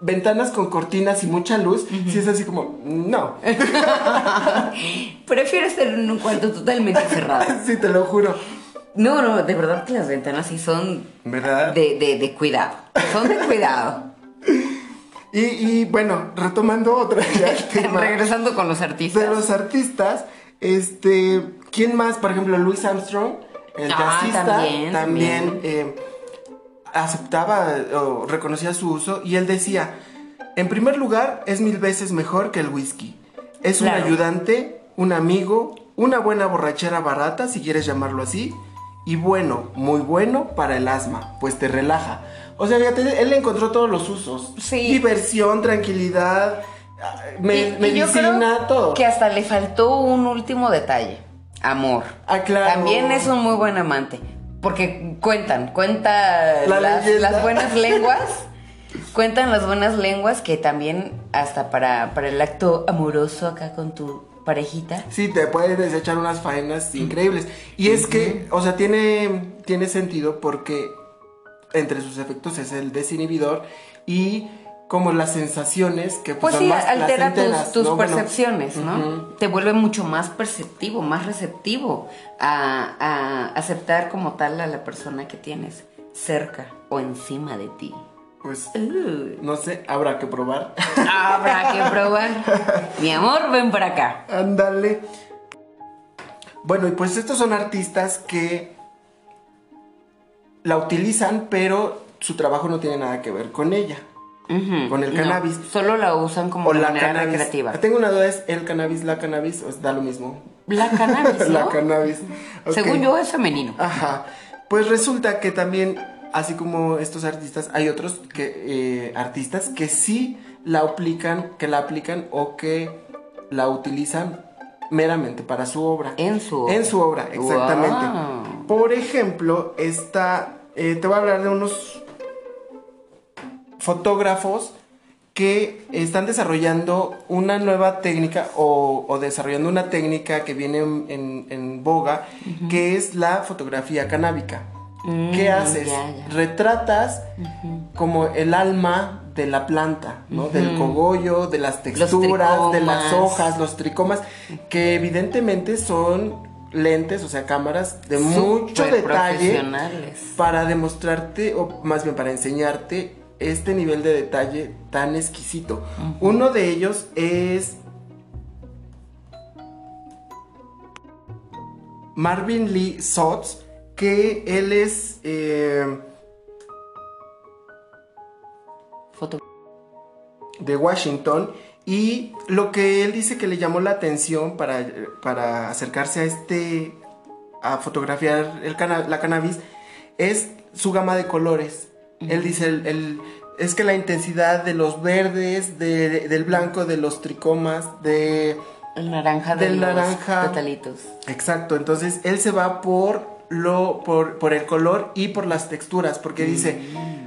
Ventanas con cortinas y mucha luz, si es así como, no. Prefiero estar en un cuarto totalmente cerrado. Sí, te lo juro. No, de verdad que las ventanas sí son de cuidado. Son de cuidado. Y bueno, retomando otra tema, regresando con los artistas. De los artistas, ¿quién más? Por ejemplo, Louis Armstrong, el jazzista, también aceptaba o reconocía su uso. Y él decía, en primer lugar, es 1000 veces mejor que el whisky. Es un ayudante, un amigo, una buena borrachera barata, si quieres llamarlo así. Y bueno, muy bueno para el asma, pues te relaja. O sea, fíjate, él encontró todos los usos. Sí. Diversión, tranquilidad, medicina, todo. Que hasta le faltó un último detalle: amor. Ah, claro. También es un muy buen amante. Porque cuentan las buenas lenguas. Cuentan las buenas lenguas que también, hasta para el acto amoroso acá con tu parejita. Sí, te puedes echar unas faenas increíbles. Y es que, o sea, tiene sentido porque entre sus efectos es el desinhibidor y como las sensaciones que pues sí, más altera tus percepciones, ¿no? Te vuelve mucho más perceptivo, más receptivo a aceptar como tal a la persona que tienes cerca o encima de ti. Pues, no sé, habrá que probar. Mi amor, ven para acá. Ándale. Bueno, y pues estos son artistas que la utilizan, pero su trabajo no tiene nada que ver con ella. Con el cannabis. No, solo la usan como una manera recreativa. Tengo una duda, ¿es el cannabis, la cannabis? ¿O da lo mismo? La cannabis, ¿no? La cannabis. Okay. Según yo, es femenino. Ajá. Pues resulta que también así como estos artistas, hay otros que, artistas que sí la aplican o que la utilizan meramente para su obra. En su obra, exactamente. Wow. Por ejemplo, te voy a hablar de unos fotógrafos que están desarrollando una nueva técnica o desarrollando una técnica que viene en boga, uh-huh, que es la fotografía canábica. ¿Qué haces? Ya. Retratas, uh-huh, como el alma de la planta, ¿no? Uh-huh. Del cogollo, de las texturas, de las hojas, los tricomas, que evidentemente son lentes, o sea, cámaras de mucho detalle para demostrarte, o más bien para enseñarte este nivel de detalle tan exquisito. Uh-huh. Uno de ellos es Marvin Lee Sots, que él es de Washington, y lo que él dice que le llamó la atención para acercarse a fotografiar la cannabis es su gama de colores. Uh-huh. Él dice, es que la intensidad de los verdes, del blanco, de los tricomas, el naranja, de los petalitos. Exacto, entonces él se va por el color y por las texturas, porque dice,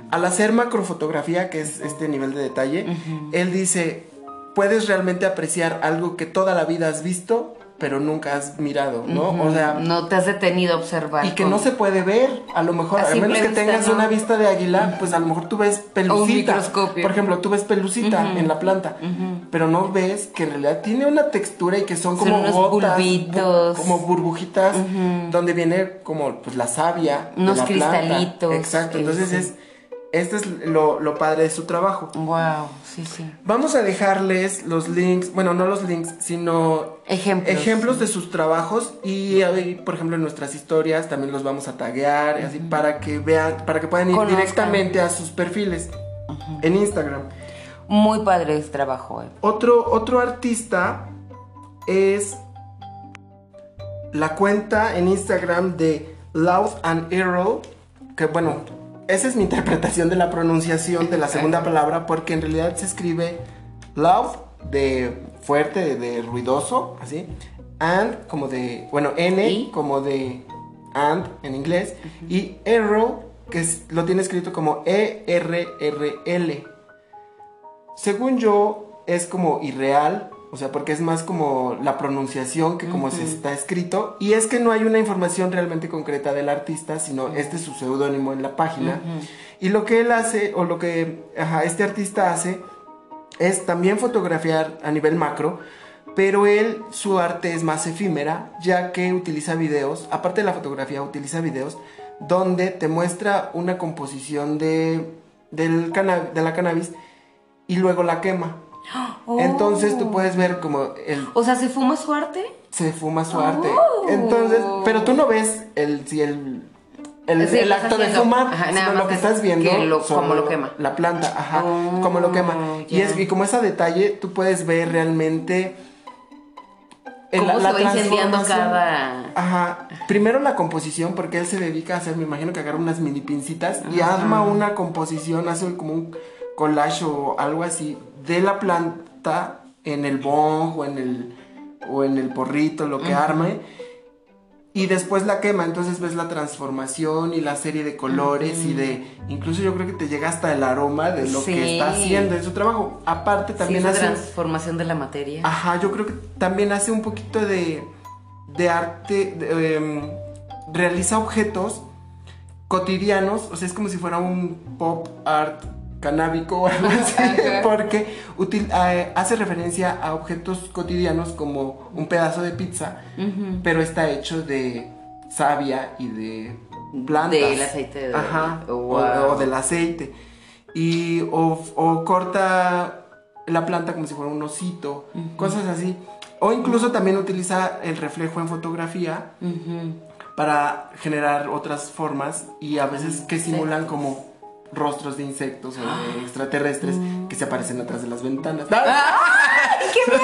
al hacer macrofotografía, que es este nivel de detalle, uh-huh, él dice, puedes realmente apreciar algo que toda la vida has visto, pero nunca has mirado, ¿no? Uh-huh. O sea, no te has detenido a observar. Y que no se puede ver, a lo mejor, a menos que tengas, ¿no?, una vista de águila, uh-huh, pues a lo mejor tú ves pelucita. O un microscopio. Por ejemplo, tú ves pelucita, uh-huh, en la planta, uh-huh, pero no ves que en realidad tiene una textura y que son como unos gotas, bulbitos, como burbujitas, uh-huh, donde viene como pues la savia, unos cristalitos. Planta. Exacto, entonces sí. Este es lo padre de su trabajo. Wow, sí, sí. Vamos a dejarles los links, bueno, no los links, sino ejemplos de sus trabajos, y ahí, por ejemplo, en nuestras historias también los vamos a taguear, uh-huh, así para que vean, para que puedan ir directamente a sus perfiles, uh-huh, en Instagram. Muy padre este trabajo. Otro artista es la cuenta en Instagram de Love and Arrow, que bueno, esa es mi interpretación de la pronunciación de la segunda palabra, porque en realidad se escribe loud, de fuerte, de ruidoso, así, and como de, bueno, n, ¿y?, como de and en inglés, uh-huh, y arrow, que lo tiene escrito como ERRL. Según yo, es como irreal, o sea, porque es más como la pronunciación que como, uh-huh, se está escrito. Y es que no hay una información realmente concreta del artista, sino, uh-huh, este es su seudónimo en la página. Uh-huh. Y lo que él hace, o lo que este artista hace, es también fotografiar a nivel macro, pero su arte es más efímera, ya que utiliza videos, aparte de la fotografía, utiliza videos donde te muestra una composición de la cannabis y luego la quema. Oh. Entonces tú puedes ver como o sea, ¿se fuma su arte? Se fuma su arte. Entonces, pero tú no ves el acto de fumar, ajá, sino lo que estás viendo como lo quema. La planta, ajá, como lo quema. Yeah. Y como ese detalle, tú puedes ver realmente cómo se va incendiando cada... Ajá. Primero la composición, porque él se dedica a hacer, me imagino que agarra unas mini pincitas, ajá, y arma una composición, hace como un collage o algo así de la planta en el bong o en el porrito, lo que, uh-huh, arme, y después la quema. Entonces ves la transformación y la serie de colores, uh-huh, y incluso yo creo que te llega hasta el aroma de lo, sí, que está haciendo en su trabajo. Aparte también, sí, hace transformación de la materia. Ajá, yo creo que también hace un poquito de arte, realiza objetos cotidianos, o sea, es como si fuera un pop art canábico o algo así, porque hace referencia a objetos cotidianos como un pedazo de pizza, uh-huh, pero está hecho de savia y de plantas. Del aceite de... Ajá, wow. o del aceite. Y o corta la planta como si fuera un osito, uh-huh, cosas así. O incluso también utiliza el reflejo en fotografía, uh-huh, para generar otras formas y a veces que simulan, sí, como rostros de insectos o de extraterrestres, mm, que se aparecen atrás de las ventanas. ¡Ay, qué miedo!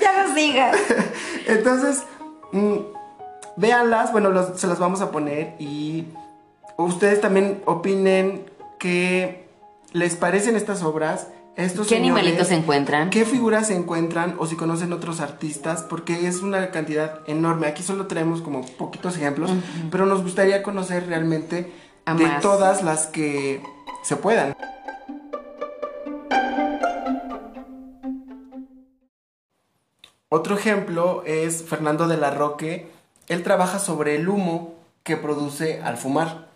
¡Ya los digas! Entonces, véanlas. Bueno, se las vamos a poner, y ustedes también opinen qué les parecen estas obras, estos señores, ¿qué animalitos se encuentran? ¿Qué figuras se encuentran? O si conocen otros artistas, porque es una cantidad enorme. Aquí solo traemos como poquitos ejemplos, pero nos gustaría conocer realmente de todas las que se puedan. Otro ejemplo es Fernando de la Roque. Él trabaja sobre el humo que produce al fumar.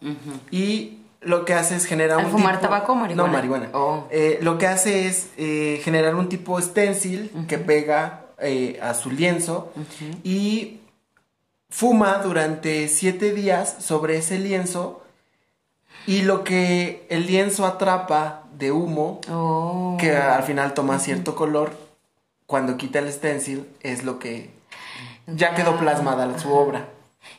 Y lo que hace es generar un tipo... ¿Al fumar tabaco o marihuana? No, marihuana. Oh. Lo que hace es generar un tipo stencil que pega a su lienzo y fuma durante 7 días sobre ese lienzo, y lo que el lienzo atrapa de humo, que al final toma cierto color, cuando quita el stencil es lo que ya quedó plasmada su obra.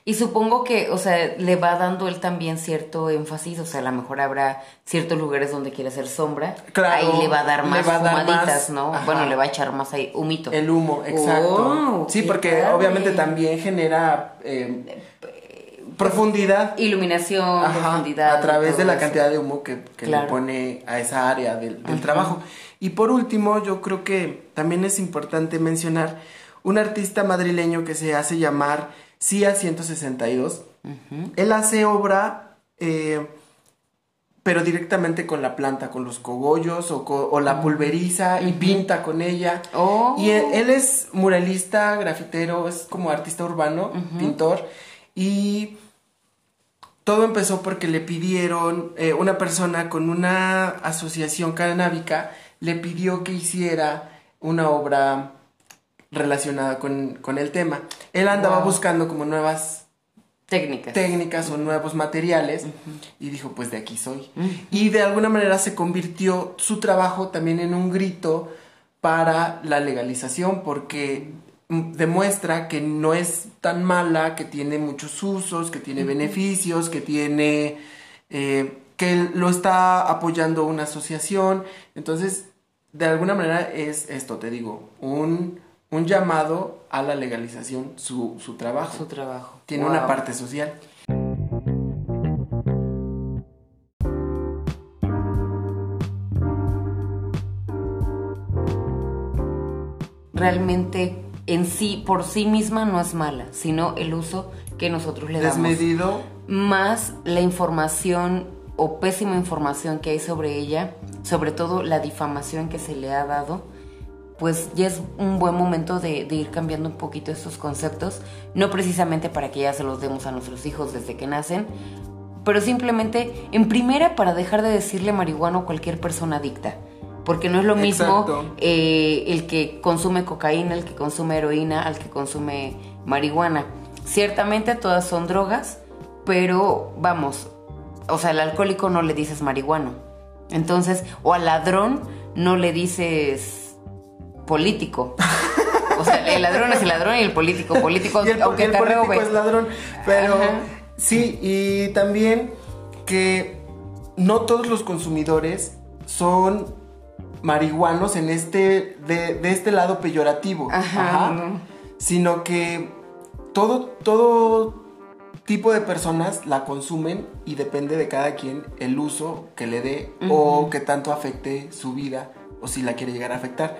Y supongo que, o sea, le va dando él también cierto énfasis, o sea, a lo mejor habrá ciertos lugares donde quiere hacer sombra, ahí le va a dar más fumaditas, ¿no? Bueno, le va a echar más ahí humito. El humo, exacto. Sí, porque obviamente también genera profundidad. Iluminación, profundidad. A través de la cantidad de humo que le pone a esa área del trabajo. Y por último, yo creo que también es importante mencionar un artista madrileño que se hace llamar Cía 162. Él hace obra, pero directamente con la planta, con los cogollos o la pulveriza y pinta con ella. Y él es muralista, grafitero, es como artista urbano, pintor. Y todo empezó porque le pidieron, una persona con una asociación canábica le pidió que hiciera una obra relacionada con el tema. Él andaba buscando como nuevas técnicas o nuevos materiales y dijo, pues de aquí soy. Y de alguna manera se convirtió su trabajo también en un grito para la legalización, porque demuestra que no es tan mala, que tiene muchos usos, que tiene beneficios, que tiene que lo está apoyando una asociación. Entonces, de alguna manera es esto, te digo, un llamado a la legalización, su trabajo. Su trabajo. Tiene una parte social. Realmente, en sí, por sí misma no es mala, sino el uso que nosotros le damos. Desmedido. Más la información o pésima información que hay sobre ella, sobre todo la difamación que se le ha dado, pues ya es un buen momento de ir cambiando un poquito estos conceptos, no precisamente para que ya se los demos a nuestros hijos desde que nacen, pero simplemente, en primera, para dejar de decirle marihuana a cualquier persona adicta. Porque no es lo mismo el que consume cocaína, el que consume heroína, al que consume marihuana. Ciertamente todas son drogas, pero vamos, o sea, al alcohólico no le dices marihuano. Entonces, o al ladrón no le dices político. O sea, el ladrón es el ladrón y el político. Y aunque el político es ladrón. Pero sí, y también que no todos los consumidores son marihuanos en este de este lado peyorativo, sino que todo tipo de personas la consumen, y depende de cada quien el uso que le dé o que tanto afecte su vida, o si la quiere llegar a afectar.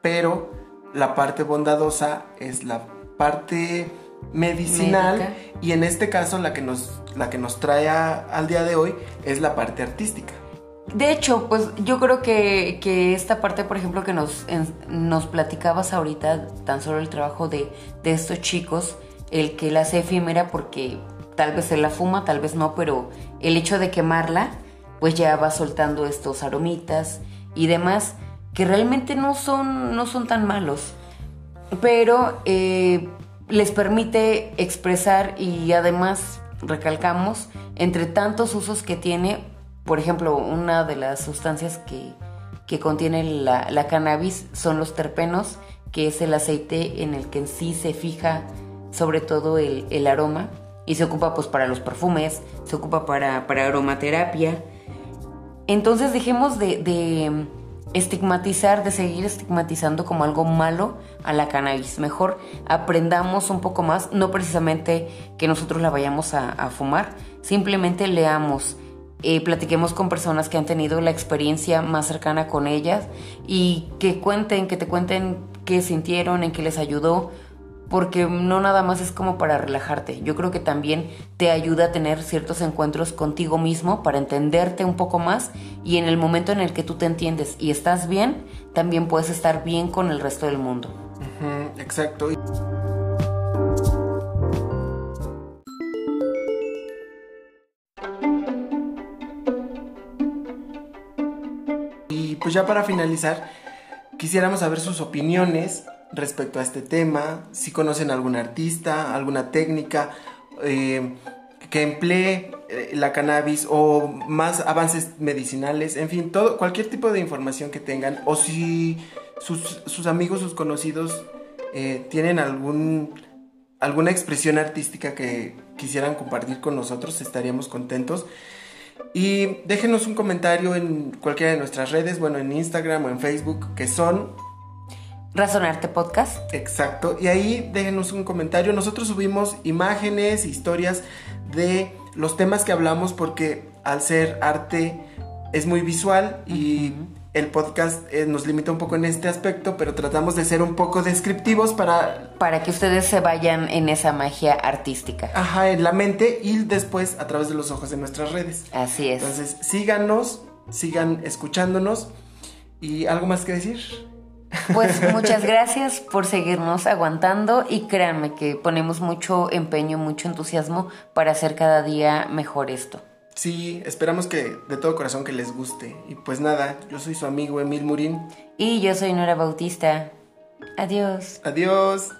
Pero la parte bondadosa es la parte medicinal. Médica. Y en este caso la que nos trae al día de hoy es la parte artística. De hecho, pues yo creo que esta parte, por ejemplo, que nos platicabas ahorita, tan solo el trabajo de estos chicos, el que la hace efímera, porque tal vez él la fuma, tal vez no, pero el hecho de quemarla, pues ya va soltando estos aromitas y demás, que realmente no son tan malos, pero les permite expresar, y además, recalcamos, entre tantos usos que tiene. Por ejemplo, una de las sustancias que contiene la cannabis son los terpenos, que es el aceite en el que en sí se fija sobre todo el aroma, y se ocupa pues para los perfumes, se ocupa para aromaterapia. Entonces dejemos de estigmatizar, de seguir estigmatizando como algo malo a la cannabis. Mejor aprendamos un poco más, no precisamente que nosotros la vayamos a fumar, simplemente leamos, platiquemos con personas que han tenido la experiencia más cercana con ellas y que cuenten, que te cuenten qué sintieron, en qué les ayudó, porque no nada más es como para relajarte. Yo creo que también te ayuda a tener ciertos encuentros contigo mismo para entenderte un poco más, y en el momento en el que tú te entiendes y estás bien, también puedes estar bien con el resto del mundo. Exacto. Y pues ya para finalizar, quisiéramos saber sus opiniones respecto a este tema, si conocen algún artista, alguna técnica que emplee la cannabis o más avances medicinales, en fin, todo, cualquier tipo de información que tengan, o si sus amigos, sus conocidos tienen alguna expresión artística que quisieran compartir con nosotros, estaríamos contentos. Y déjenos un comentario en cualquiera de nuestras redes, bueno, en Instagram o en Facebook, que son Razonarte Podcast. Exacto, y ahí déjenos un comentario. Nosotros subimos imágenes, historias de los temas que hablamos, porque al ser arte es muy visual y el podcast nos limita un poco en este aspecto, pero tratamos de ser un poco descriptivos para que ustedes se vayan en esa magia artística. Ajá, en la mente y después a través de los ojos de nuestras redes. Así es. Entonces síganos, sigan escuchándonos. ¿Y algo más que decir? Pues muchas gracias por seguirnos aguantando, y créanme que ponemos mucho empeño, mucho entusiasmo para hacer cada día mejor esto. Sí, esperamos que de todo corazón que les guste. Y pues nada, yo soy su amigo Emil Murín. Y yo soy Nora Bautista. Adiós. Adiós.